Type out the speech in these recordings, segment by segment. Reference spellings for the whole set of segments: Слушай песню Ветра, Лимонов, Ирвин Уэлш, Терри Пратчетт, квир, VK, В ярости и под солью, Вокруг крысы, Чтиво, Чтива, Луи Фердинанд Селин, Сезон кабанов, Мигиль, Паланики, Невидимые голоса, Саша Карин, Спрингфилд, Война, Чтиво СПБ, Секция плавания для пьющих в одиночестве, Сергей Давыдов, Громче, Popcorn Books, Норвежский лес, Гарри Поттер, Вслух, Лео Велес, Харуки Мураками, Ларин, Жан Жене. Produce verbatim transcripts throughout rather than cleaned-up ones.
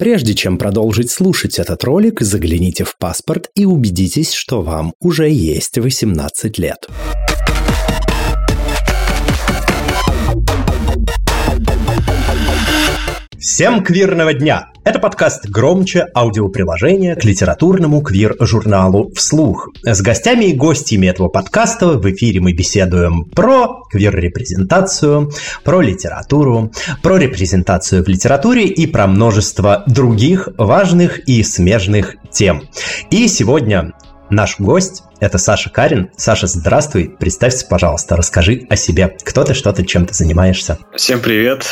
Прежде чем продолжить слушать этот ролик, загляните в паспорт и убедитесь, что вам уже есть восемнадцать лет. Всем квирного дня! Это подкаст «Громче» аудиоприложение к литературному квир-журналу «Вслух». С гостями и гостями этого подкаста в эфире мы беседуем про квир-репрезентацию, про литературу, про репрезентацию в литературе и про множество других важных и смежных тем. И сегодня наш гость – это Саша Карин. Саша, здравствуй, представься, пожалуйста, расскажи о себе. Кто ты, что ты, чем ты занимаешься? Всем привет,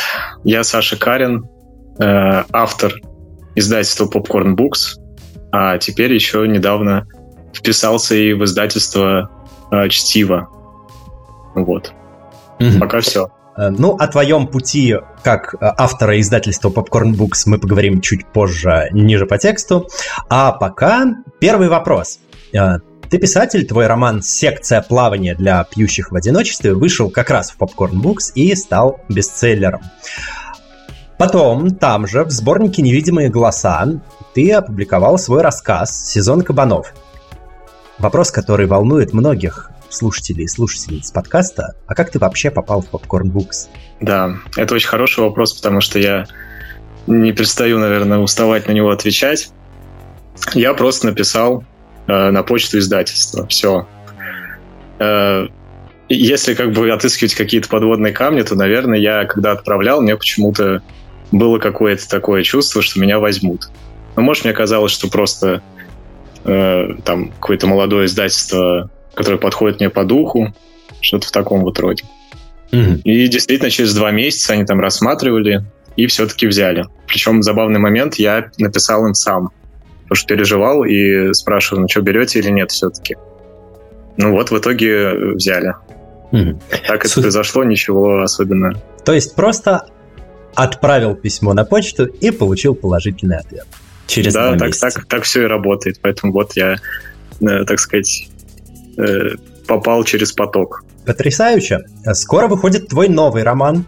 я Саша Карин, э, автор издательства Popcorn Books, а теперь еще недавно вписался и в издательство э, Чтива. Вот, mm-hmm. Пока все. Ну, о твоем пути как автора издательства Popcorn Books мы поговорим чуть позже, ниже по тексту. А пока первый вопрос. Ты писатель, твой роман «Секция плавания для пьющих в одиночестве» вышел как раз в Popcorn Books и стал бестселлером. Потом, там же, в сборнике «Невидимые голоса» ты опубликовал свой рассказ «Сезон кабанов». Вопрос, который волнует многих слушателей и слушательниц подкаста. А как ты вообще попал в Popcorn Books? Да, это очень хороший вопрос, потому что я не перестаю, наверное, уставать на него отвечать. Я просто написал э, на почту издательства. Все. Э, если как бы отыскивать какие-то подводные камни, то, наверное, я когда отправлял, мне почему-то было какое-то такое чувство, что меня возьмут. Ну, может, мне казалось, что просто э, там какое-то молодое издательство, которое подходит мне по духу, что-то в таком вот роде. Mm-hmm. И действительно, через два месяца они там рассматривали и все-таки взяли. Причем забавный момент, я написал им сам. Потому что переживал и спрашивал, ну что, берете или нет все-таки. Ну вот, в итоге взяли. Mm-hmm. Так это Су... произошло, ничего особенного. То есть просто отправил письмо на почту и получил положительный ответ. Через да, два так, месяца. Так, так все и работает. Поэтому вот я, так сказать, попал через поток. Потрясающе. Скоро выходит твой новый роман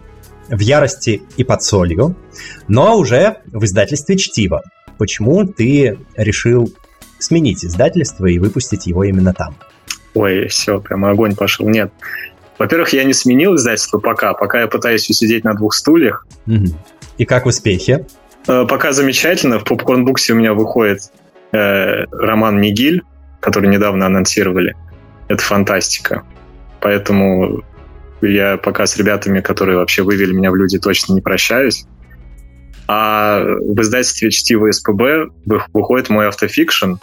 «В ярости и под солью», но уже в издательстве «Чтиво». Почему ты решил сменить издательство и выпустить его именно там? Ой, все, прямо огонь пошел. Нет. Во-первых, я не сменил издательство пока. Пока я пытаюсь усидеть на двух стульях. Угу. И как успехи? Э, пока замечательно. В Popcorn Books у меня выходит э, роман «Мигиль», который недавно анонсировали. Это фантастика. Поэтому я пока с ребятами, которые вообще вывели меня в люди, точно не прощаюсь. А в издательстве «Чтиво СПБ» выходит мой автофикшн,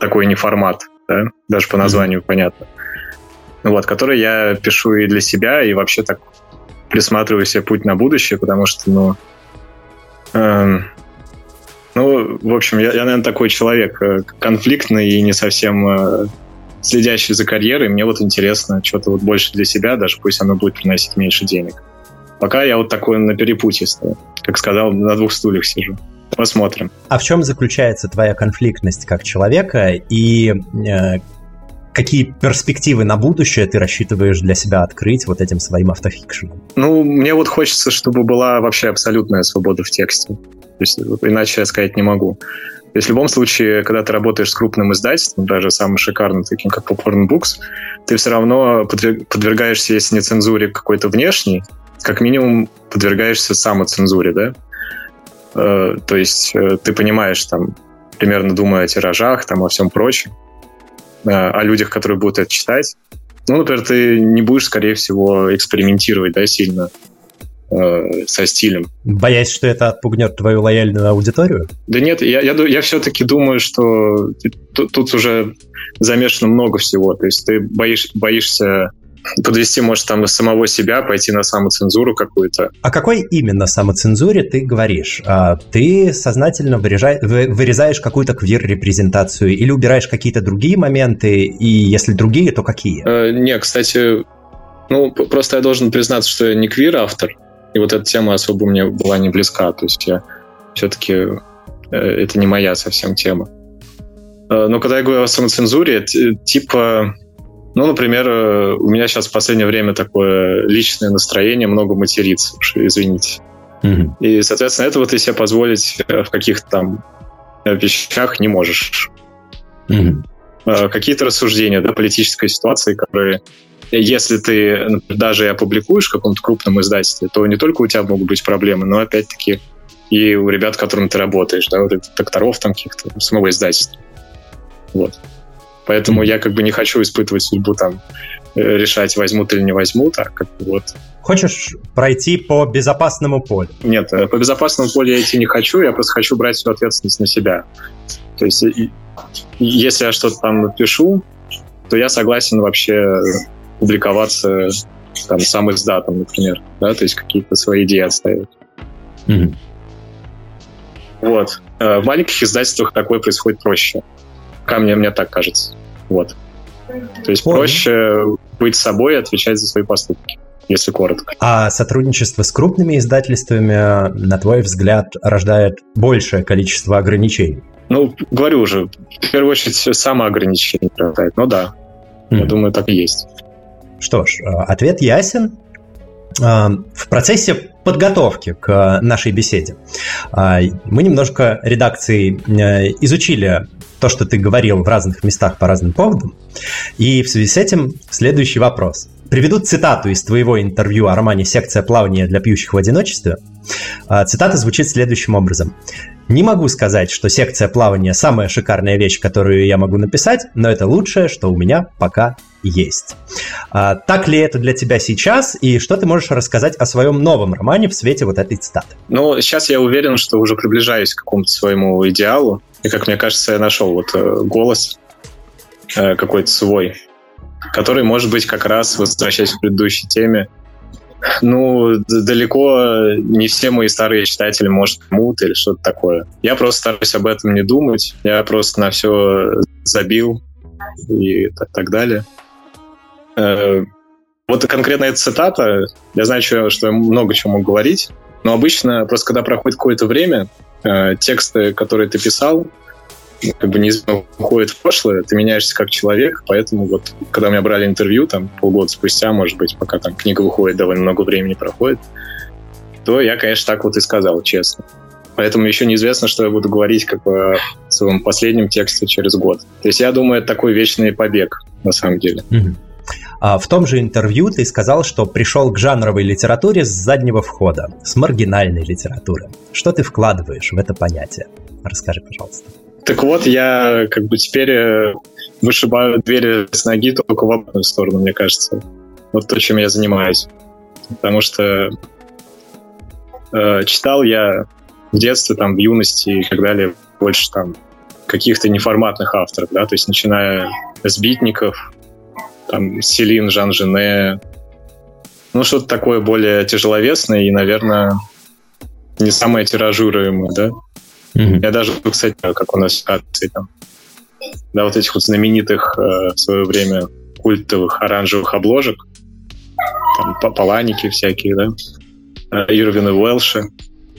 такой неформат, да? Даже по названию mm-hmm. понятно, вот, который я пишу и для себя, и вообще так присматриваю себе путь на будущее, потому что, ну, эм, ну в общем, я, я, наверное, такой человек, конфликтный и не совсем э, следящий за карьерой, мне вот интересно что-то вот больше для себя, даже пусть оно будет приносить меньше денег. Пока я вот такой на перепутье стою. Как сказал, на двух стульях сижу. Посмотрим. А в чем заключается твоя конфликтность как человека и э, какие перспективы на будущее ты рассчитываешь для себя открыть вот этим своим автофикшеном? Ну, мне вот хочется, чтобы была вообще абсолютная свобода в тексте. То есть, иначе я сказать не могу. То есть в любом случае, когда ты работаешь с крупным издательством, даже самым шикарным, таким как Popcorn Books, ты все равно подвергаешься, если не цензуре какой-то внешней, как минимум подвергаешься самоцензуре, да? Э, то есть э, ты понимаешь, там, примерно думая о тиражах, там, о всем прочем, э, о людях, которые будут это читать. Ну, например, ты не будешь, скорее всего, экспериментировать, да, сильно э, со стилем. Боясь, что это отпугнет твою лояльную аудиторию? Да нет, я, я, я все-таки думаю, что тут, тут уже замешано много всего. То есть ты боишь, боишься подвести, может, там, самого себя, пойти на самоцензуру какую-то. О какой именно самоцензуре ты говоришь? Ты сознательно вырезаешь какую-то квир-репрезентацию или убираешь какие-то другие моменты, и если другие, то какие? Э, не, кстати, ну, просто я должен признаться, что я не квир-автор, и вот эта тема особо мне была не близка, то есть я все-таки... Э, это не моя совсем тема. Э, но когда я говорю о самоцензуре, это, типа... Ну, например, у меня сейчас в последнее время такое личное настроение, много материться, уж извините. Угу. И, соответственно, этого ты себе позволить в каких-то там вещах не можешь. Угу. Какие-то рассуждения, да, политической ситуации, которые, если ты даже и опубликуешь в каком-то крупном издательстве, то не только у тебя могут быть проблемы, но опять-таки и у ребят, с которыми ты работаешь, да, у докторов там каких-то, самого издательства. Вот. Поэтому mm-hmm. я как бы не хочу испытывать судьбу там, решать, возьмут или не возьмут, а как бы вот... Хочешь пройти по безопасному полю? Нет, по безопасному полю я идти не хочу, я просто хочу брать всю ответственность на себя. То есть, если я что-то там напишу, то я согласен вообще публиковаться там, сам издатом, например, да, то есть какие-то свои идеи отстаивать. Mm-hmm. Вот. В маленьких издательствах такое происходит проще. Ко мне, мне так кажется. Вот. То есть Ой. проще быть собой и отвечать за свои поступки, если коротко. А сотрудничество с крупными издательствами, на твой взгляд, рождает большее количество ограничений? Ну, говорю уже, в первую очередь самоограничение рождает. Ну да, mm-hmm. я думаю, так и есть. Что ж, ответ ясен. В процессе подготовки к нашей беседе мы немножко редакцией изучили то, что ты говорил в разных местах по разным поводам. И в связи с этим следующий вопрос. Приведу цитату из твоего интервью о романе «Секция плавания для пьющих в одиночестве». Цитата звучит следующим образом. «Не могу сказать, что секция плавания – самая шикарная вещь, которую я могу написать, но это лучшее, что у меня пока есть». А, так ли это для тебя сейчас, и что ты можешь рассказать о своем новом романе в свете вот этой цитаты? Ну, сейчас я уверен, что уже приближаюсь к какому-то своему идеалу, и, как мне кажется, я нашел вот голос какой-то свой, который, может быть, как раз, возвращаясь к предыдущей теме, ну, далеко не все мои старые читатели, может, мут или что-то такое. Я просто стараюсь об этом не думать, я просто на все забил и так, так далее. Э, вот конкретно эта цитата, я знаю, что, что я много чего могу говорить, но обычно просто когда проходит какое-то время, э, тексты, которые ты писал, как бы неизменно уходят в прошлое, ты меняешься как человек, поэтому вот, когда меня брали интервью, там, полгода спустя, может быть, пока там книга выходит, довольно много времени проходит, то я, конечно, так вот и сказал, честно. Поэтому еще неизвестно, что я буду говорить как бы, о своем последнем тексте через год. То есть я думаю, это такой вечный побег, на самом деле. Mm-hmm. А в том же интервью ты сказал, что пришел к жанровой литературе с заднего входа, с маргинальной литературы. Что ты вкладываешь в это понятие? Расскажи, пожалуйста. Так вот, я как бы теперь вышибаю двери с ноги только в обратную сторону, мне кажется. Вот то, чем я занимаюсь. Потому что э, читал я в детстве, там, в юности и так далее, больше там каких-то неформатных авторов, да, то есть начиная с Битников, там, Селин, Жан Жене, ну, что-то такое более тяжеловесное и, наверное, не самое тиражируемое, да. Mm-hmm. Я даже, кстати, как у нас там, да, вот этих вот знаменитых э, в свое время культовых оранжевых обложек, там, Паланики всякие, да, Ирвина Уэлша.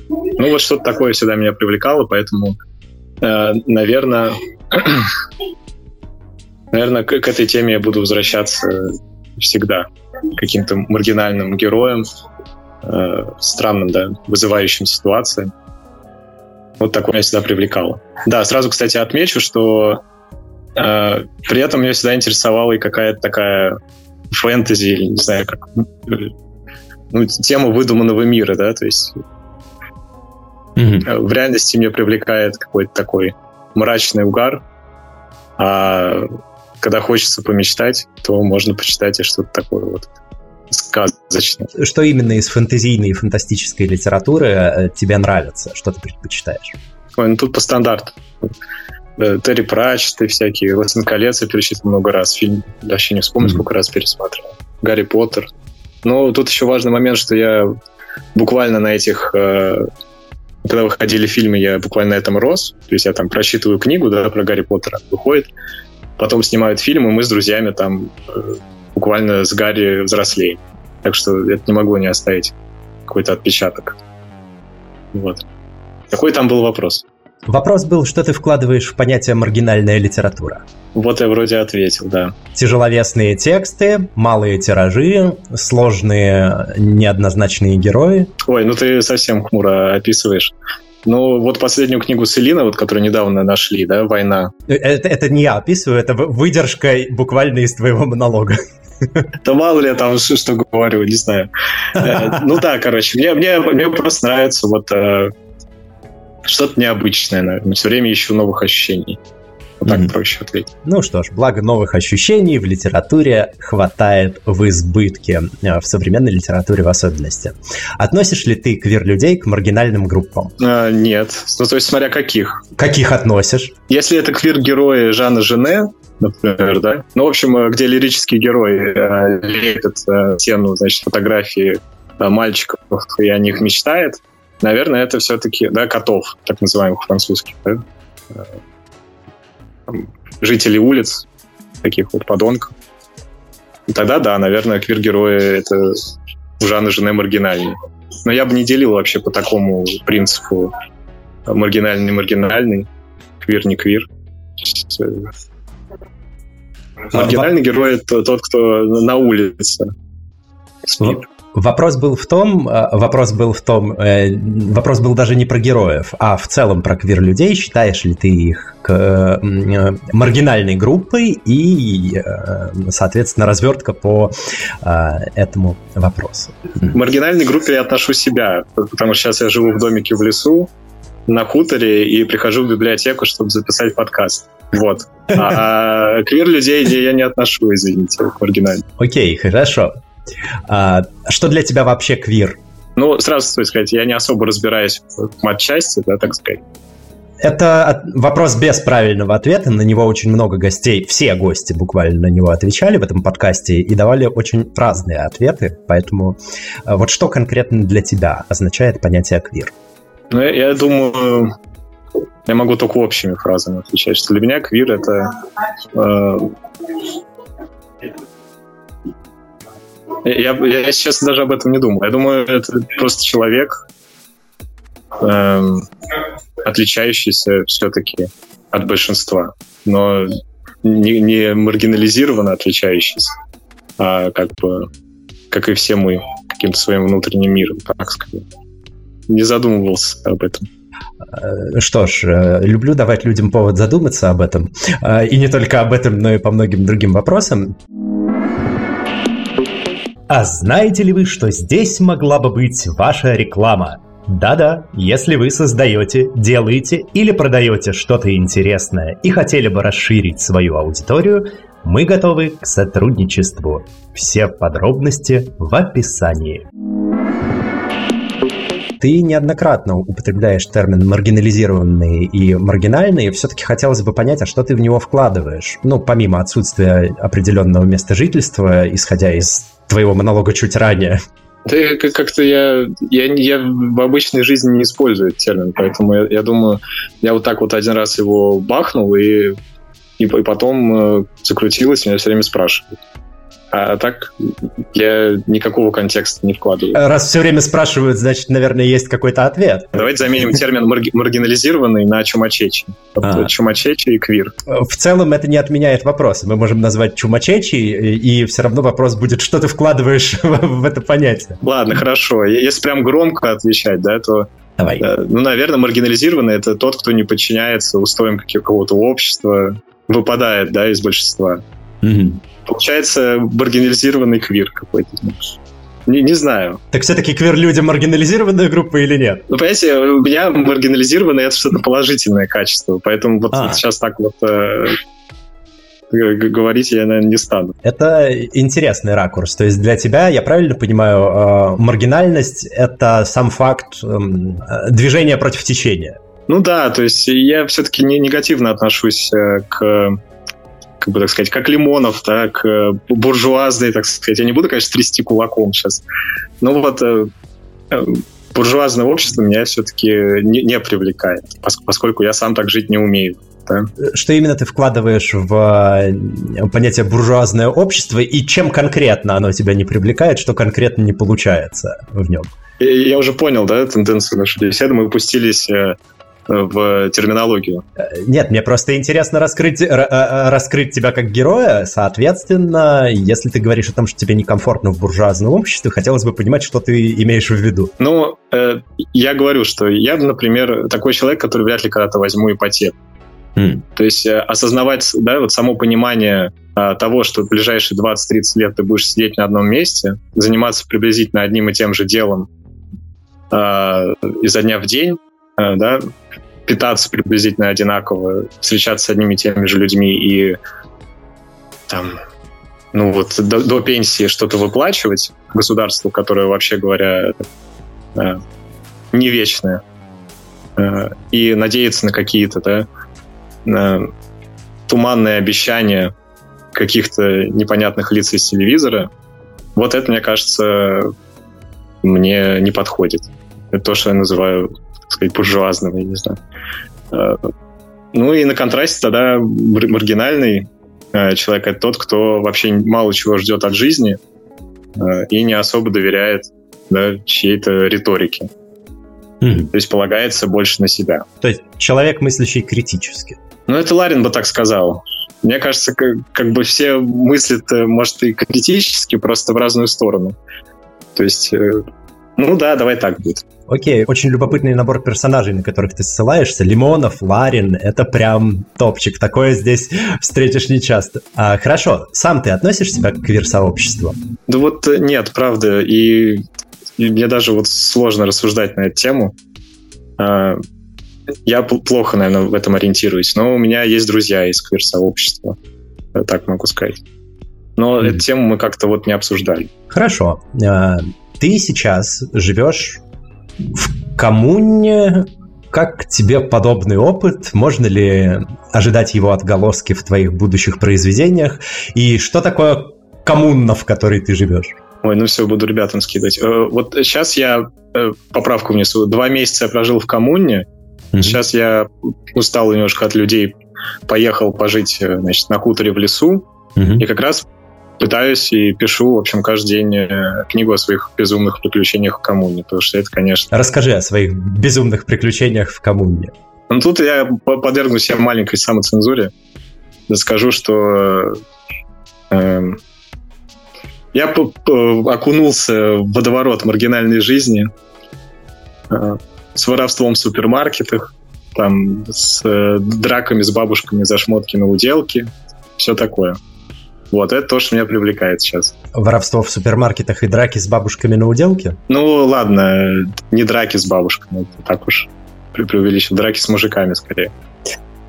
Ну, вот что-то такое всегда меня привлекало, поэтому, э, наверное, наверное, к, к этой теме я буду возвращаться всегда. Каким-то маргинальным героем, э, странным, да, вызывающим ситуацией. Вот так меня всегда привлекало. Да, сразу, кстати, отмечу, что э, при этом меня всегда интересовала и какая-то такая фэнтези, или не знаю, как, ну, тема выдуманного мира, да, то есть mm-hmm. в реальности меня привлекает какой-то такой мрачный угар, а когда хочется помечтать, то можно почитать и что-то такое вот. Сказочно. Что именно из фэнтезийной и фантастической литературы тебе нравится? Что ты предпочитаешь? Ой, ну тут по стандарту. Терри Пратчетты всякие, «Властелин колец» я перечитал много раз. Фильм вообще не вспомню, mm-hmm. сколько раз пересматривал. «Гарри Поттер». Ну, тут еще важный момент, что я буквально на этих... Когда выходили фильмы, я буквально на этом рос. То есть я там прочитываю книгу, да, про Гарри Поттера. Выходит, потом снимают фильм, и мы с друзьями там... буквально с Гарри взрослее. Так что это не могу не оставить какой-то отпечаток. Вот. Какой там был вопрос? Вопрос был, что ты вкладываешь в понятие «маргинальная литература». Вот я вроде ответил, да. Тяжеловесные тексты, малые тиражи, сложные неоднозначные герои. Ой, ну ты совсем хмуро описываешь. Ну, вот последнюю книгу Селина, вот, которую недавно нашли, да, «Война». Это, это не я описываю, это выдержка буквально из твоего монолога. Да мало ли я там что, что говорю, не знаю. Ну да, короче, мне, мне, мне просто нравится вот что-то необычное, наверное. Все время ищу новых ощущений. Вот так mm-hmm. проще ответить. Ну что ж, благо новых ощущений в литературе хватает в избытке, в современной литературе в особенности. Относишь ли ты квир-людей к маргинальным группам? А, нет. Ну, то есть, смотря каких. Каких относишь? Если это квир-герои Жана Жене, например, да? Ну, в общем, где лирический герой э, лепит э, стену, значит, фотографии э, мальчиков и о них мечтает, наверное, это все-таки, да, котов, так называемых французских, да? Жители улиц, таких вот подонков. И тогда, да, наверное, квир-герои это у Жана Жене маргинальные. Но я бы не делил вообще по такому принципу маргинальный-маргинальный, квир-не-квир. Маргинальный а, герой – это тот, кто на улице спит. Вопрос был в том, вопрос был в том, вопрос был даже не про героев, а в целом про квир-людей. Считаешь ли ты их к маргинальной группой? И, соответственно, развертка по этому вопросу. К маргинальной группе я отношу себя, потому что сейчас я живу в домике в лесу, на хуторе, и прихожу в библиотеку, чтобы записать подкаст. Вот. А квир-людей я не отношу, извините, к маргинальной. Окей, хорошо. А, что для тебя вообще квир? Ну, сразу стоит сказать, я не особо разбираюсь в матчасти, да, так сказать. Это вопрос без правильного ответа. На него очень много гостей, все гости буквально на него отвечали в этом подкасте и давали очень разные ответы. Поэтому вот что конкретно для тебя означает понятие квир? Ну, я, я думаю, я могу только общими фразами отвечать, что для меня квир — это... Э, Я, я сейчас даже об этом не думаю. Я думаю, это просто человек, эм, отличающийся все-таки от большинства, но не, не маргинализированно отличающийся, а как бы, как и все мы, каким-то своим внутренним миром, так сказать. Не задумывался об этом. Что ж, люблю давать людям повод задуматься об этом. И не только об этом, но и по многим другим вопросам. А знаете ли вы, что здесь могла бы быть ваша реклама? Да-да, если вы создаете, делаете или продаете что-то интересное и хотели бы расширить свою аудиторию, мы готовы к сотрудничеству. Все подробности в описании. Ты неоднократно употребляешь термин «маргинализированные» и «маргинальные», все-таки хотелось бы понять, а что ты в него вкладываешь? Ну, помимо отсутствия определенного места жительства, исходя из твоего монолога чуть ранее. Да, как-то я, я, я в обычной жизни не использую этот термин, поэтому я, я думаю, я вот так вот один раз его бахнул, и, и, и потом закрутилось, меня все время спрашивают. А так я никакого контекста не вкладываю. Раз все время спрашивают, значит, наверное, есть какой-то ответ. Давайте заменим термин маргинализированный на чумачечий. А. Чумачечий и квир. В целом это не отменяет вопрос. Мы можем назвать чумачечий, и все равно вопрос будет, что ты вкладываешь в это понятие. Ладно, хорошо. Если прям громко отвечать, да, то... Давай. Ну, наверное, маргинализированный – это тот, кто не подчиняется устоям какого-то общества, выпадает, да, из большинства. Угу. Получается маргинализированный квир какой-то. Не, не знаю. Так все-таки квир-люди маргинализированная группа или нет? Ну, понимаете, у меня маргинализированное — это что-то положительное качество, поэтому вот, а. вот сейчас так вот э, говорить я, наверное, не стану. Это интересный ракурс. То есть для тебя, я правильно понимаю, э, маргинальность — это сам факт э, движения против течения? Ну да, то есть я все-таки не негативно отношусь э, к... как бы, так сказать, как Лимонов, так буржуазный, так сказать. Я не буду, конечно, трясти кулаком сейчас. Но вот э, буржуазное общество меня все-таки не, не привлекает, поскольку я сам так жить не умею. Да? Что именно ты вкладываешь в понятие буржуазное общество и чем конкретно оно тебя не привлекает, что конкретно не получается в нем? Я, я уже понял, да, тенденцию нашей беседы. Мы упустились в терминологию. Нет, мне просто интересно раскрыть, раскрыть тебя как героя. Соответственно, если ты говоришь о том, что тебе некомфортно в буржуазном обществе, хотелось бы понимать, что ты имеешь в виду. Ну, э, я говорю, что я, например, такой человек, который вряд ли когда-то возьму ипотеку. Mm. То есть осознавать, да, вот само понимание а, того, что в ближайшие двадцать-тридцать лет ты будешь сидеть на одном месте, заниматься приблизительно одним и тем же делом а, изо дня в день, а, да, питаться приблизительно одинаково, встречаться с одними и теми же людьми и там, ну вот, до, до пенсии что-то выплачивать государству, которое, вообще говоря, а, не вечное, а, и надеяться на какие-то, да, туманные обещания каких-то непонятных лиц из телевизора, вот это, мне кажется, мне не подходит. Это то, что я называю, так сказать, буржуазным, я не знаю. Ну и на контрасте тогда маргинальный человек — это тот, кто вообще мало чего ждет от жизни и не особо доверяет, да, чьей-то риторике. Mm-hmm. То есть полагается больше на себя. То есть человек, мыслящий критически. Ну, это Ларин бы так сказал. Мне кажется, как, как бы все мыслят, может, и критически, просто в разную сторону. То есть, ну да, давай так будет. Окей, очень любопытный набор персонажей, на которых ты ссылаешься. Лимонов, Ларин — это прям топчик. Такое здесь встретишь нечасто. А, хорошо, сам ты относишь себя к квир-сообществу? Да вот нет, правда, и... И мне даже вот сложно рассуждать на эту тему. Я плохо, наверное, в этом ориентируюсь. Но у меня есть друзья из квир-сообщества, так могу сказать. Но mm-hmm. эту тему мы как-то вот не обсуждали. Хорошо. Ты сейчас живешь в коммуне. Как тебе подобный опыт? Можно ли ожидать его отголоски в твоих будущих произведениях? И что такое коммуна, в которой ты живешь? Ой, ну все, буду ребятам скидывать. Вот сейчас я поправку внесу. Два месяца я прожил в коммуне. Mm-hmm. Сейчас я устал немножко от людей. Поехал пожить, значит, на хуторе в лесу. Mm-hmm. И как раз пытаюсь и пишу, в общем, каждый день книгу о своих безумных приключениях в коммуне. Потому что это, конечно... Расскажи о своих безумных приключениях в коммуне. Ну, тут я подвергну себя маленькой самоцензуре. Скажу, что... Э, Я окунулся в водоворот маргинальной жизни с воровством в супермаркетах, там, с драками с бабушками за шмотки на уделке, все такое. Вот, это то, что меня привлекает сейчас. Воровство в супермаркетах и драки с бабушками на уделке? Ну, ладно, не драки с бабушками, так уж преувеличил, драки с мужиками скорее.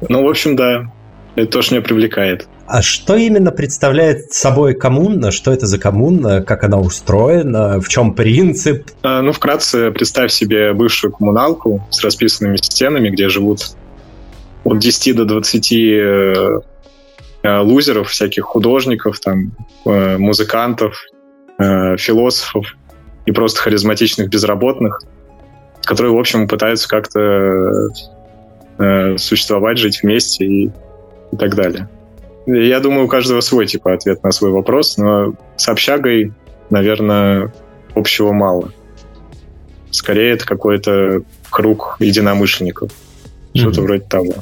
Ну, в общем, да, это то, что меня привлекает. А что именно представляет собой коммуна? Что это за коммуна? Как она устроена? В чем принцип? Ну, вкратце, представь себе бывшую коммуналку с расписанными стенами, где живут от десяти до двадцати лузеров, всяких художников, там, музыкантов, философов и просто харизматичных безработных, которые, в общем, пытаются как-то существовать, жить вместе и, и так далее. Я думаю, у каждого свой, типа, ответ на свой вопрос, но с общагой, наверное, общего мало. Скорее, это какой-то круг единомышленников. Mm-hmm. Что-то вроде того.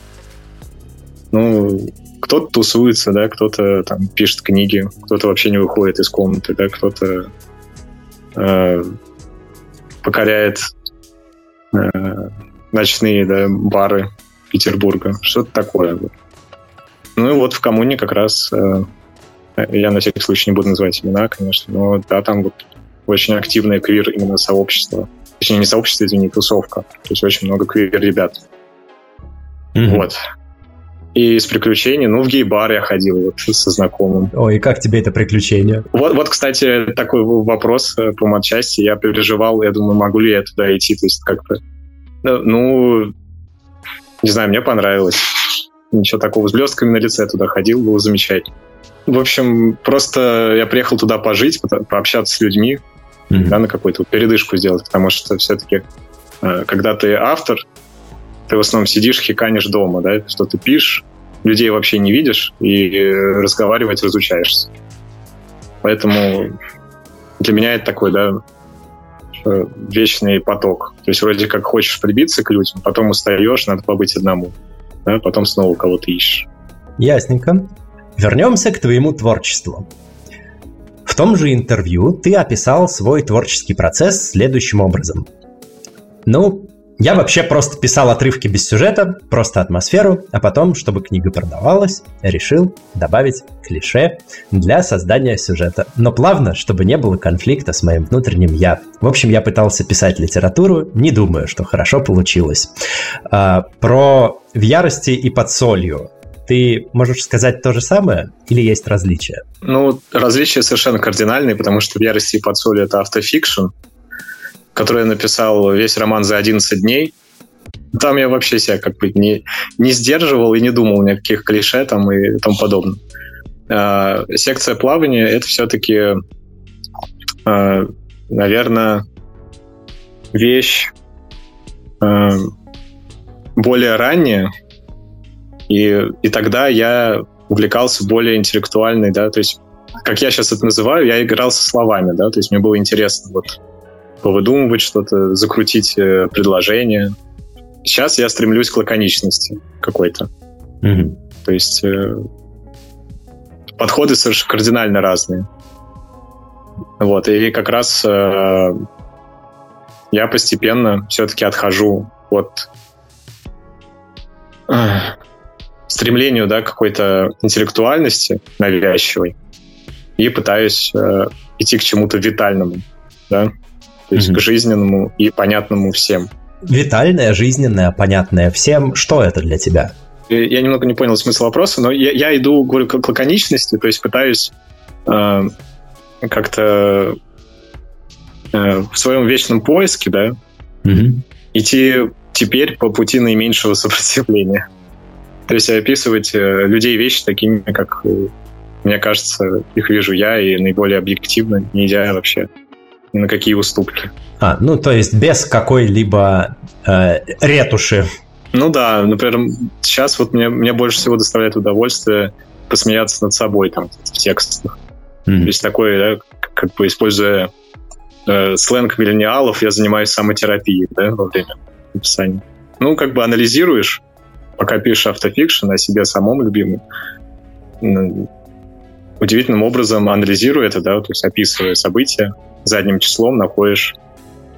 Ну, кто-то тусуется, да, кто-то там пишет книги, кто-то вообще не выходит из комнаты, да, кто-то э, покоряет э, ночные, да, бары Петербурга. Что-то такое. Ну и вот в коммуне как раз, э, я на всякий случай не буду называть имена, конечно, но да, там вот очень активное квир именно сообщество. Точнее, не сообщество, извини, тусовка. То есть очень много квир-ребят. Mm-hmm. Вот. И из приключений, ну, в гей-бар я ходил вот со знакомым. Ой, и как тебе это приключение? Вот, вот, кстати, такой вопрос по матчасти. Я переживал, я думаю, могу ли я туда идти, то есть как-то... Ну, не знаю, мне понравилось. Ничего такого, с блестками на лице туда ходил, было замечательно. В общем, просто я приехал туда пожить, пообщаться с людьми, mm-hmm. да, на какую-то передышку сделать, потому что все-таки, когда ты автор, ты в основном сидишь, хиканешь дома, да, что ты пишешь, людей вообще не видишь, и разговаривать разучаешься. Поэтому для меня это такой, да, вечный поток. То есть вроде как хочешь прибиться к людям, потом устаешь, надо побыть одному. Да? Потом снова кого-то ищешь. Ясненько. Вернемся к твоему творчеству. В том же интервью ты описал свой творческий процесс следующим образом. Ну, я вообще просто писал отрывки без сюжета, просто атмосферу, а потом, чтобы книга продавалась, решил добавить клише для создания сюжета. Но плавно, чтобы не было конфликта с моим внутренним «я». В общем, я пытался писать литературу, не думаю, что хорошо получилось. А, про «В ярости и под солью». Ты можешь сказать то же самое или есть различия? Ну, различия совершенно кардинальные, потому что «В ярости и под солью» — это автофикшн, который я написал весь роман за одиннадцать дней. Там я вообще себя как бы не, не сдерживал и не думал ни о каких клише там и тому подобном. А, секция плавания — это все-таки, а, наверное, вещь а, более ранняя, И, и тогда я увлекался более интеллектуальной, да, то есть, как я сейчас это называю, я играл со словами, да, то есть мне было интересно вот повыдумывать что-то, закрутить предложение. Сейчас я стремлюсь к лаконичности какой-то. Mm-hmm. То есть э, подходы совершенно кардинально разные. Вот, и как раз э, я постепенно все-таки отхожу от... стремлению, да, какой-то интеллектуальности навязчивой и пытаюсь э, идти к чему-то витальному, да, то есть mm-hmm. к жизненному и понятному всем. Витальное, жизненное, понятное всем. Что это для тебя? Я немного не понял смысл вопроса, но я, я иду, говорю, к лаконичности, то есть пытаюсь э, как-то э, в своем вечном поиске, да, mm-hmm. идти теперь по пути наименьшего сопротивления. То есть описывать людей вещи такими, как, мне кажется, их вижу я, и наиболее объективно, не идя вообще ни на какие уступки. А, ну, то есть без какой-либо э, ретуши. Ну да, например, сейчас вот мне, мне больше всего доставляет удовольствие посмеяться над собой там в текстах. Mm. То есть такое, да, как бы используя э, сленг миллениалов, я занимаюсь самотерапией, да, во время написания. Ну, как бы анализируешь, пока пишешь автофикшн о себе самом любимом, удивительным образом анализируя это, да, то есть описывая события, задним числом находишь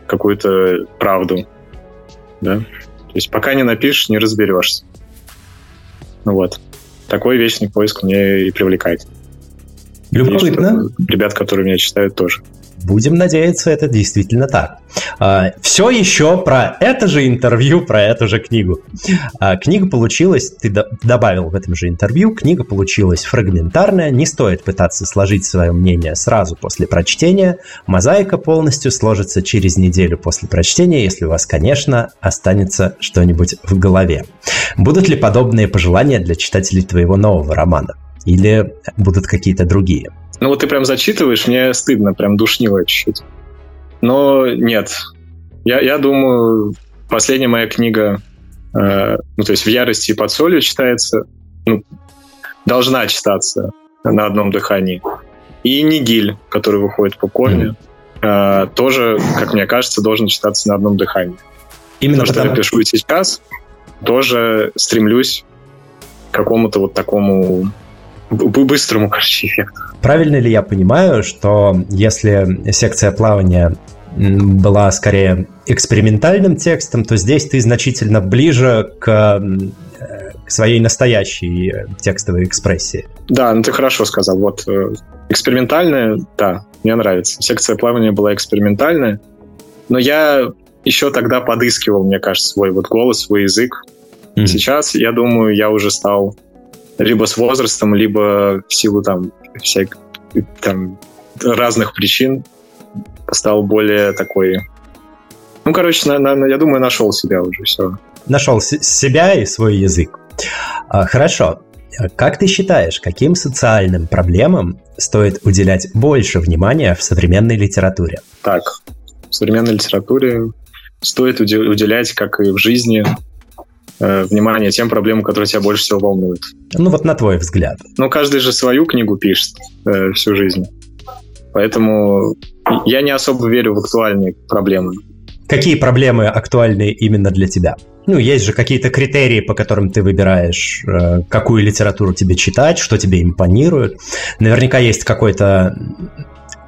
какую-то правду, да. То есть пока не напишешь, не разберешься. Вот. Такой вечный поиск мне и привлекает. Любопытно. Ребят, которые меня читают, тоже. Будем надеяться, это действительно так. Все еще про это же интервью, про эту же книгу. Книга получилась, ты добавил в этом же интервью, книга получилась фрагментарная, не стоит пытаться сложить свое мнение сразу после прочтения. Мозаика полностью сложится через неделю после прочтения, если у вас, конечно, останется что-нибудь в голове. Будут ли подобные пожелания для читателей твоего нового романа? Или будут какие-то другие? Ну вот ты прям зачитываешь, мне стыдно, прям душнило чуть-чуть. Но нет. Я, я думаю, последняя моя книга, э, ну то есть «В ярости и под солью» читается, ну, должна читаться на одном дыхании. И «Мигиль», который выходит в «Попкорне», э, тоже, как мне кажется, должен читаться на одном дыхании. Именно то, потому... что я пишу сейчас, тоже стремлюсь к какому-то вот такому... быстрому, короче, эффекту. Правильно ли я понимаю, что если секция плавания была скорее экспериментальным текстом, то здесь ты значительно ближе к, к своей настоящей текстовой экспрессии? Да, ну ты хорошо сказал. Вот экспериментальная, да, мне нравится. Секция плавания была экспериментальная, но я еще тогда подыскивал, мне кажется, свой вот голос, свой язык. Mm-hmm. Сейчас, я думаю, я уже стал... либо с возрастом, либо в силу там всяких там разных причин стал более такой... Ну, короче, на, на, я думаю, нашел себя уже, все. Нашел с- себя и свой язык. А, хорошо. Как ты считаешь, каким социальным проблемам стоит уделять больше внимания в современной литературе? Так, в современной литературе стоит уделять, как и в жизни... внимание тем проблемам, которые тебя больше всего волнуют. Ну вот на твой взгляд. Ну каждый же свою книгу пишет э, всю жизнь. Поэтому я не особо верю в актуальные проблемы. Какие проблемы актуальны именно для тебя? Ну, есть же какие-то критерии, по которым ты выбираешь, какую литературу тебе читать, что тебе импонирует. Наверняка есть какой-то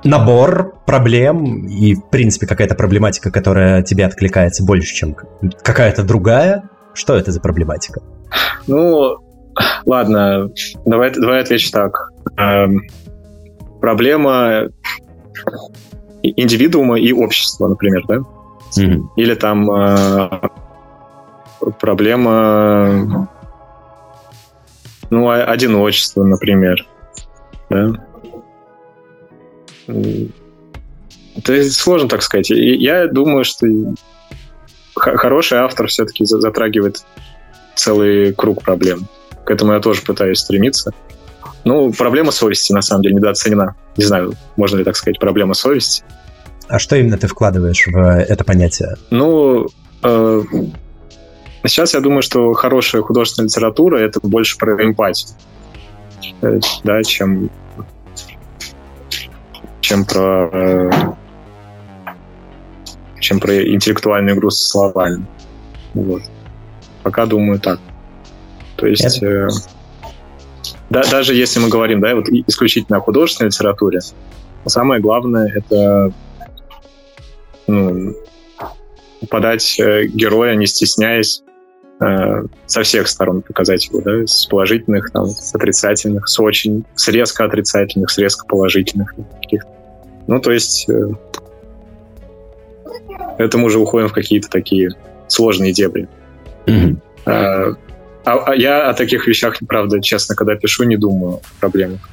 набор проблем и, в принципе, какая-то проблематика, которая тебе откликается больше, чем какая-то другая. Что это за проблематика? Ну, ладно, давай, давай отвечу так. Эм, проблема индивидуума и общества, например, да? Mm-hmm. Или там... Э, Проблема, ну, одиночества, например. Да? Это сложно так сказать. Я думаю, что хороший автор все-таки затрагивает целый круг проблем. К этому я тоже пытаюсь стремиться. Ну, проблема совести, на самом деле, недооценена. Не знаю, можно ли так сказать, проблема совести. А что именно ты вкладываешь в это понятие? Ну... Э- Сейчас я думаю, что хорошая художественная литература — это больше про эмпатию, да, чем, чем, про, чем про интеллектуальную игру со словами. Вот. Пока думаю так. То есть э, да, даже если мы говорим, да, вот исключительно о художественной литературе, самое главное — это... Ну, подать героя, не стесняясь, со всех сторон показать его, да, с положительных, там, с отрицательных, с очень, с резко отрицательных, с резко положительных. Каких-то. Ну, то есть это мы уже уходим в какие-то такие сложные дебри. Mm-hmm. А, а я о таких вещах, правда, честно, когда пишу, не думаю о проблемах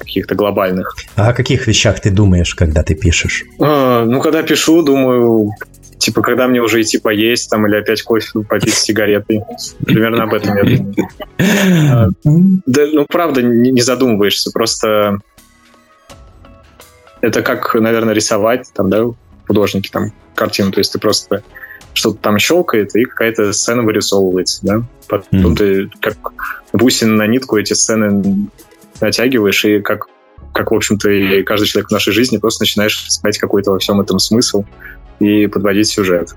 каких-то глобальных. А о каких вещах ты думаешь, когда ты пишешь? А, ну, когда пишу, думаю... Типа, когда мне уже идти поесть, там, или опять кофе попить с сигаретой. Примерно об этом я думаю. Да, ну, правда, не, не задумываешься. Просто это как, наверное, рисовать, там, да, художники, там, картину. То есть ты просто что-то там щелкает, и какая-то сцена вырисовывается, да. Потом mm-hmm. ты как бусин на нитку эти сцены натягиваешь, и как, как, в общем-то, и каждый человек в нашей жизни просто начинаешь искать какой-то во всем этом смысл и подводить сюжет,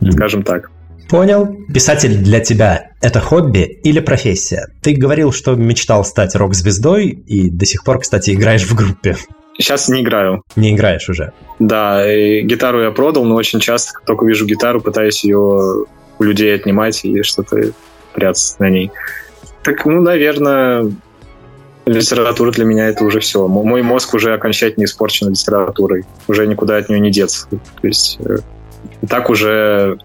mm-hmm. скажем так. Понял. Писатель для тебя – это хобби или профессия? Ты говорил, что мечтал стать рок-звездой и до сих пор, кстати, играешь в группе. Сейчас не играю. Не играешь уже? Да, гитару я продал, но очень часто, как только вижу гитару, пытаюсь ее у людей отнимать и что-то прятать на ней. Так, ну, наверное, литература для меня — это уже все. Мой мозг уже окончательно испорчен литературой. Уже никуда от нее не деться. То есть э, так уже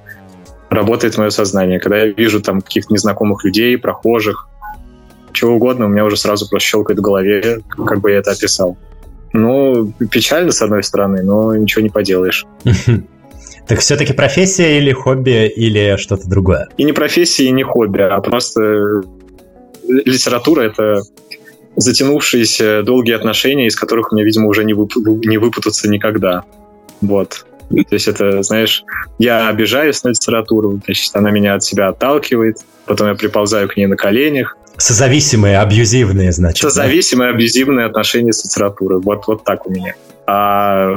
работает мое сознание. Когда я вижу там каких-то незнакомых людей, прохожих, чего угодно, у меня уже сразу просто щелкает в голове, как бы я это описал. Ну, печально, с одной стороны, но ничего не поделаешь. Так все-таки профессия или хобби, или что-то другое? И не профессия, и не хобби, а просто литература — это... затянувшиеся долгие отношения, из которых мне, видимо, уже не, вып- не выпутаться никогда. Вот. То есть это, знаешь, я обижаюсь на литературу, значит, она меня от себя отталкивает, потом я приползаю к ней на коленях. Созависимые, абьюзивные, значит. Созависимые, да? Абьюзивные отношения с литературой. Вот, вот так у меня. А,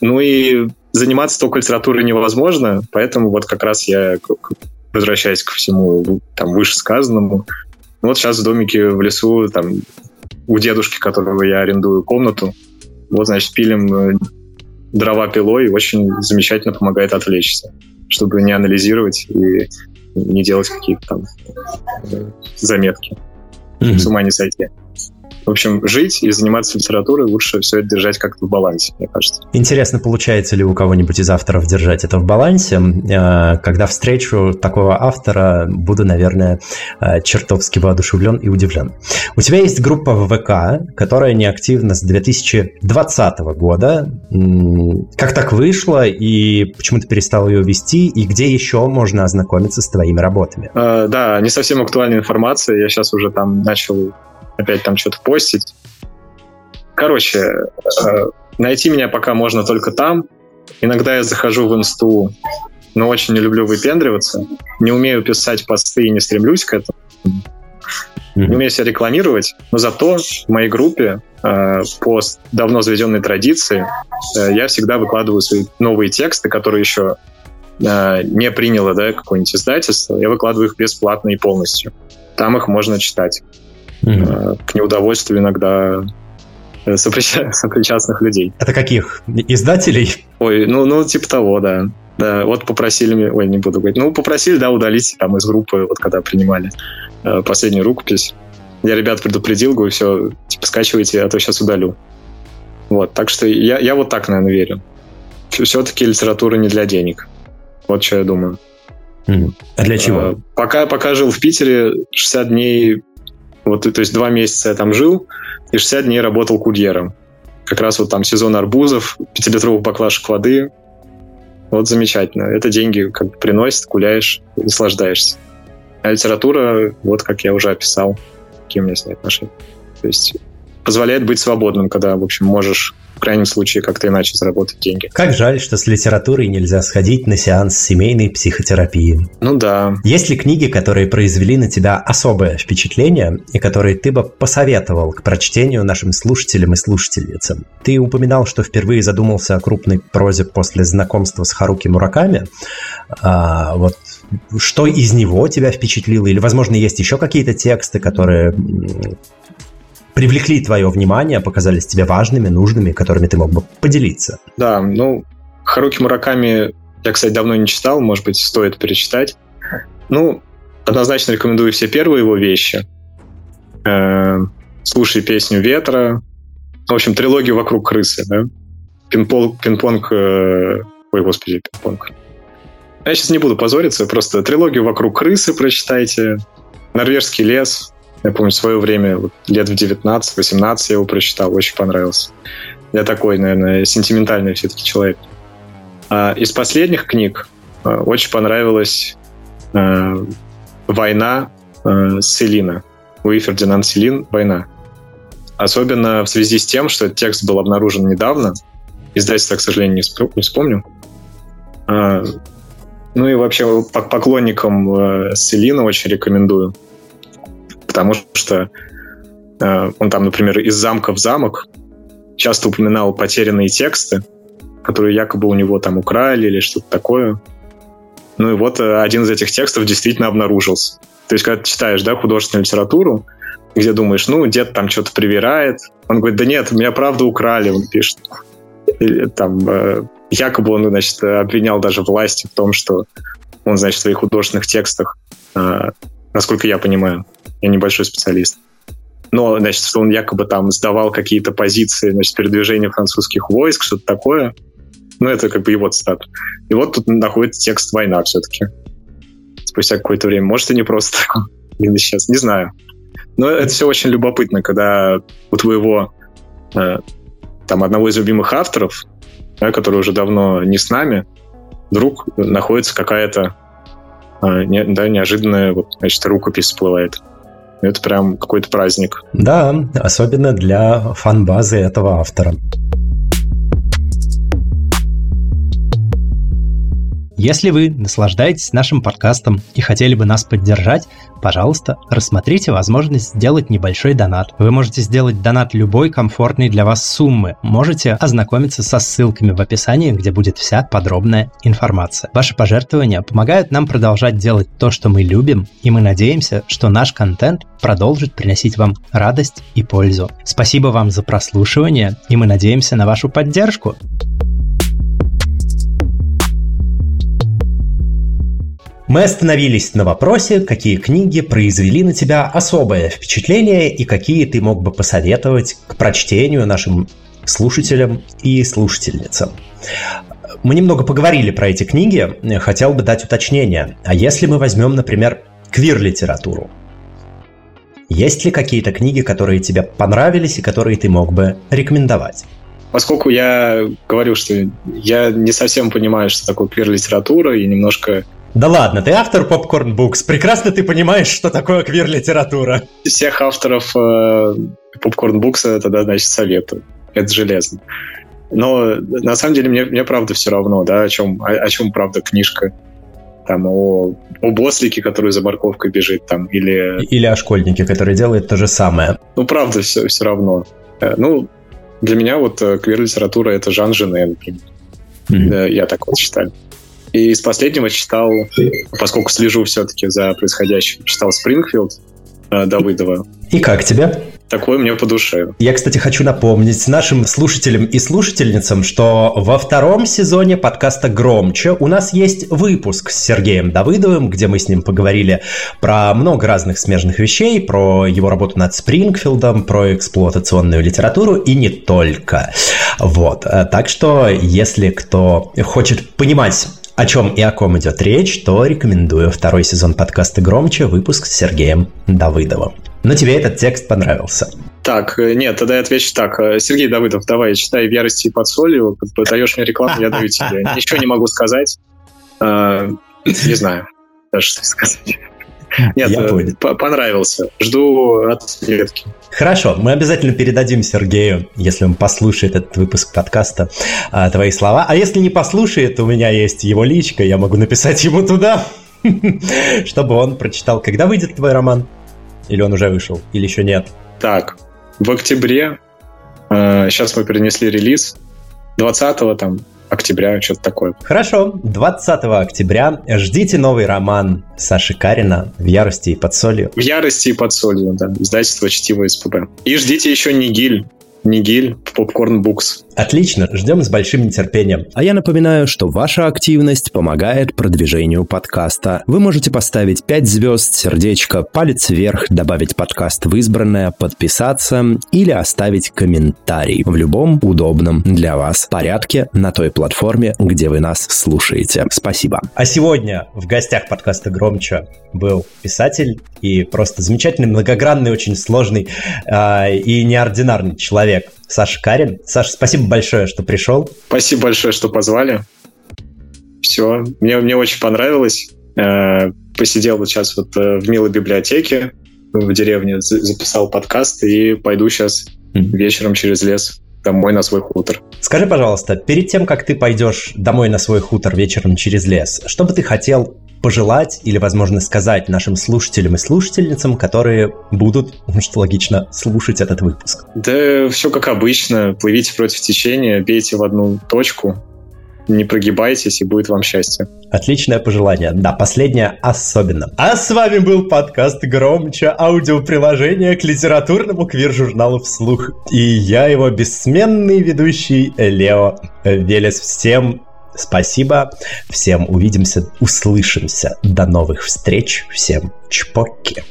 ну и заниматься только литературой невозможно, поэтому вот как раз я возвращаюсь ко всему там вышесказанному. Вот сейчас в домике в лесу, там, у дедушки, которого я арендую комнату, вот, значит, пилим дрова пилой, очень замечательно помогает отвлечься, чтобы не анализировать и не делать какие-то там заметки, mm-hmm. с ума не сойти. В общем, жить и заниматься литературой лучше все это держать как-то в балансе, мне кажется. Интересно, получается ли у кого-нибудь из авторов держать это в балансе? Когда встречу такого автора, буду, наверное, чертовски воодушевлен и удивлен. У тебя есть группа в ВК, которая неактивна с две тысячи двадцатого года. Как так вышло и почему ты перестал ее вести? И где еще можно ознакомиться с твоими работами? А, да, не совсем актуальная информация. Я сейчас уже там начал... опять там что-то постить. Короче, найти меня пока можно только там. Иногда я захожу в инсту, но очень не люблю выпендриваться. Не умею писать посты и не стремлюсь к этому. Mm-hmm. Не умею себя рекламировать, но зато в моей группе э, по давно заведенной традиции э, я всегда выкладываю свои новые тексты, которые еще э, не приняло да, какое-нибудь издательство. Я выкладываю их бесплатно и полностью. Там их можно читать. Mm-hmm. Э, к неудовольствию иногда соприча- сопричастных людей. Это каких? Издателей? Ой, ну, ну типа того, да. Да, вот попросили, ой, не буду говорить, ну, попросили, да, удалить там из группы, вот когда принимали э, последнюю рукопись. Я ребят предупредил, говорю, все, типа, скачивайте, а то сейчас удалю. Вот, так что я, я вот так, наверное, верю. Все-таки литература не для денег. Вот что я думаю. Mm. А для чего? Э, пока, пока жил в Питере, шестьдесят дней, вот, то есть два месяца я там жил, и шестьдесят дней работал курьером. Как раз вот там сезон арбузов, пятилитровых баклажек воды. Вот замечательно. Это деньги как бы приносят, гуляешь, наслаждаешься. А литература, вот как я уже описал, какие у меня с ней отношения. То есть позволяет быть свободным, когда, в общем, можешь в крайнем случае как-то иначе заработать деньги. Как жаль, что с литературой нельзя сходить на сеанс семейной психотерапии. Ну да. Есть ли книги, которые произвели на тебя особое впечатление и которые ты бы посоветовал к прочтению нашим слушателям и слушательницам? Ты упоминал, что впервые задумался о крупной прозе после знакомства с Харуки Мураками. А, вот что из него тебя впечатлило? Или, возможно, есть еще какие-то тексты, которые... привлекли твое внимание, показались тебе важными, нужными, которыми ты мог бы поделиться. Да, ну, Харуки Мураками я, кстати, давно не читал, может быть, стоит перечитать. Ну, однозначно рекомендую все первые его вещи. Э-э- «Слушай песню Ветра». В общем, трилогию «Вокруг крысы», да? Пинпол, «Пинг-понг...» э- Ой, господи, «Пинг-понг». Я сейчас не буду позориться, просто трилогию «Вокруг крысы» прочитайте. «Норвежский лес». Я помню, в свое время, лет в девятнадцать-восемнадцать я его прочитал, очень понравился. Я такой, наверное, сентиментальный все-таки человек. Из последних книг очень понравилась «Война» Селина. Луи Фердинанд Селин «Война». Особенно в связи с тем, что этот текст был обнаружен недавно. Издательство, к сожалению, не вспомню. Ну и вообще поклонникам Селина очень рекомендую. Потому что э, он там, например, из замка в замок часто упоминал потерянные тексты, которые якобы у него там украли или что-то такое. Ну и вот э, один из этих текстов действительно обнаружился. То есть, когда ты читаешь, да, художественную литературу, где думаешь, ну, дед там что-то привирает, он говорит, да нет, меня правда украли, он пишет. И, там, э, якобы он, значит, обвинял даже власти в том, что он, значит, в своих художественных текстах, э, насколько я понимаю, я небольшой специалист. Но, значит, что он якобы там сдавал какие-то позиции, значит, передвижения французских войск, что-то такое. Ну, это как бы его цитата. И вот тут находится текст «Война» все-таки. Спустя какое-то время. Может, и не просто так. Именно сейчас. Не знаю. Но это все очень любопытно, когда у твоего э, там одного из любимых авторов, да, который уже давно не с нами, вдруг находится какая-то э, не, да, неожиданная вот, значит, рукопись всплывает. Это прям какой-то праздник. Да, особенно для фан-базы этого автора. Если вы наслаждаетесь нашим подкастом и хотели бы нас поддержать, пожалуйста, рассмотрите возможность сделать небольшой донат. Вы можете сделать донат любой комфортной для вас суммы. Можете ознакомиться со ссылками в описании, где будет вся подробная информация. Ваши пожертвования помогают нам продолжать делать то, что мы любим, и мы надеемся, что наш контент продолжит приносить вам радость и пользу. Спасибо вам за прослушивание, и мы надеемся на вашу поддержку. Мы остановились на вопросе, какие книги произвели на тебя особое впечатление и какие ты мог бы посоветовать к прочтению нашим слушателям и слушательницам. Мы немного поговорили про эти книги, хотел бы дать уточнение. А если мы возьмем, например, квир-литературу? Есть ли какие-то книги, которые тебе понравились и которые ты мог бы рекомендовать? Поскольку я говорю, что я не совсем понимаю, что такое квир-литература и немножко... Да ладно, ты автор Popcorn Books. Прекрасно ты понимаешь, что такое квир-литература. Всех авторов э, Popcorn Books тогда, значит, советую. Это железно. Но на самом деле мне, мне правда все равно, да, о чем, о, о чем правда книжка. там о, об ослике, который за морковкой бежит, там, или... Или о школьнике, который делает то же самое. Ну, правда, все, все равно. Ну, для меня вот квир-литература — это Жан Жене, например. Mm-hmm. Я так вот считаю. И из последнего читал, поскольку слежу все-таки за происходящим, читал «Спрингфилд» Давыдова. И как тебе? Такое мне по душе. Я, кстати, хочу напомнить нашим слушателям и слушательницам, что во втором сезоне подкаста «Громче» у нас есть выпуск с Сергеем Давыдовым, где мы с ним поговорили про много разных смежных вещей, про его работу над Спрингфилдом, про эксплуатационную литературу и не только. Вот. Так что, если кто хочет понимать, о чем и о ком идет речь, то рекомендую второй сезон подкаста «Громче», выпуск с Сергеем Давыдовым. Но тебе этот текст понравился? Так, нет, тогда я отвечу так. Сергей Давыдов, давай, читай «В ярости и под солью», даешь мне рекламу, я даю тебе. Ничего не могу сказать. Не знаю даже, что сказать. Нет, понравился. Жду ответки. Хорошо, мы обязательно передадим Сергею, если он послушает этот выпуск подкаста, твои слова. А если не послушает, у меня есть его личка, я могу написать ему туда, чтобы он прочитал. Когда выйдет твой роман? Или он уже вышел, или еще нет? Так, в октябре, э, сейчас мы перенесли релиз, двадцатого там октября, что-то такое. Хорошо, двадцатого октября ждите новый роман Саши Карина «В ярости и под солью». «В ярости и под солью», да, издательство «Чтиво СПБ». И ждите еще «Мигиль». Мигиль в Popcorn Books. Отлично, ждем с большим нетерпением. А я напоминаю, что ваша активность помогает продвижению подкаста. Вы можете поставить пять звезд, сердечко, палец вверх, добавить подкаст в избранное, подписаться или оставить комментарий в любом удобном для вас порядке на той платформе, где вы нас слушаете. Спасибо. А сегодня в гостях подкаста «Громче» был писатель и просто замечательный, многогранный, очень сложный э, и неординарный человек Саша Карин. Саша, спасибо большое, что пришел. Спасибо большое, что позвали. Все, мне, мне очень понравилось. Посидел вот сейчас вот в милой библиотеке в деревне, записал подкаст и пойду сейчас вечером через лес домой на свой хутор. Скажи, пожалуйста, перед тем, как ты пойдешь домой на свой хутор вечером через лес, что бы ты хотел пожелать или, возможно, сказать нашим слушателям и слушательницам, которые будут, что логично, слушать этот выпуск? Да все как обычно. Плывите против течения, бейте в одну точку, не прогибайтесь, и будет вам счастье. Отличное пожелание. Да, последнее особенно. А с вами был подкаст «Громче», аудиоприложение к литературному квир-журналу «Вслух». И я его бессменный ведущий Лео Велес. Всем спасибо. Всем увидимся, услышимся. До новых встреч. Всем чпоки.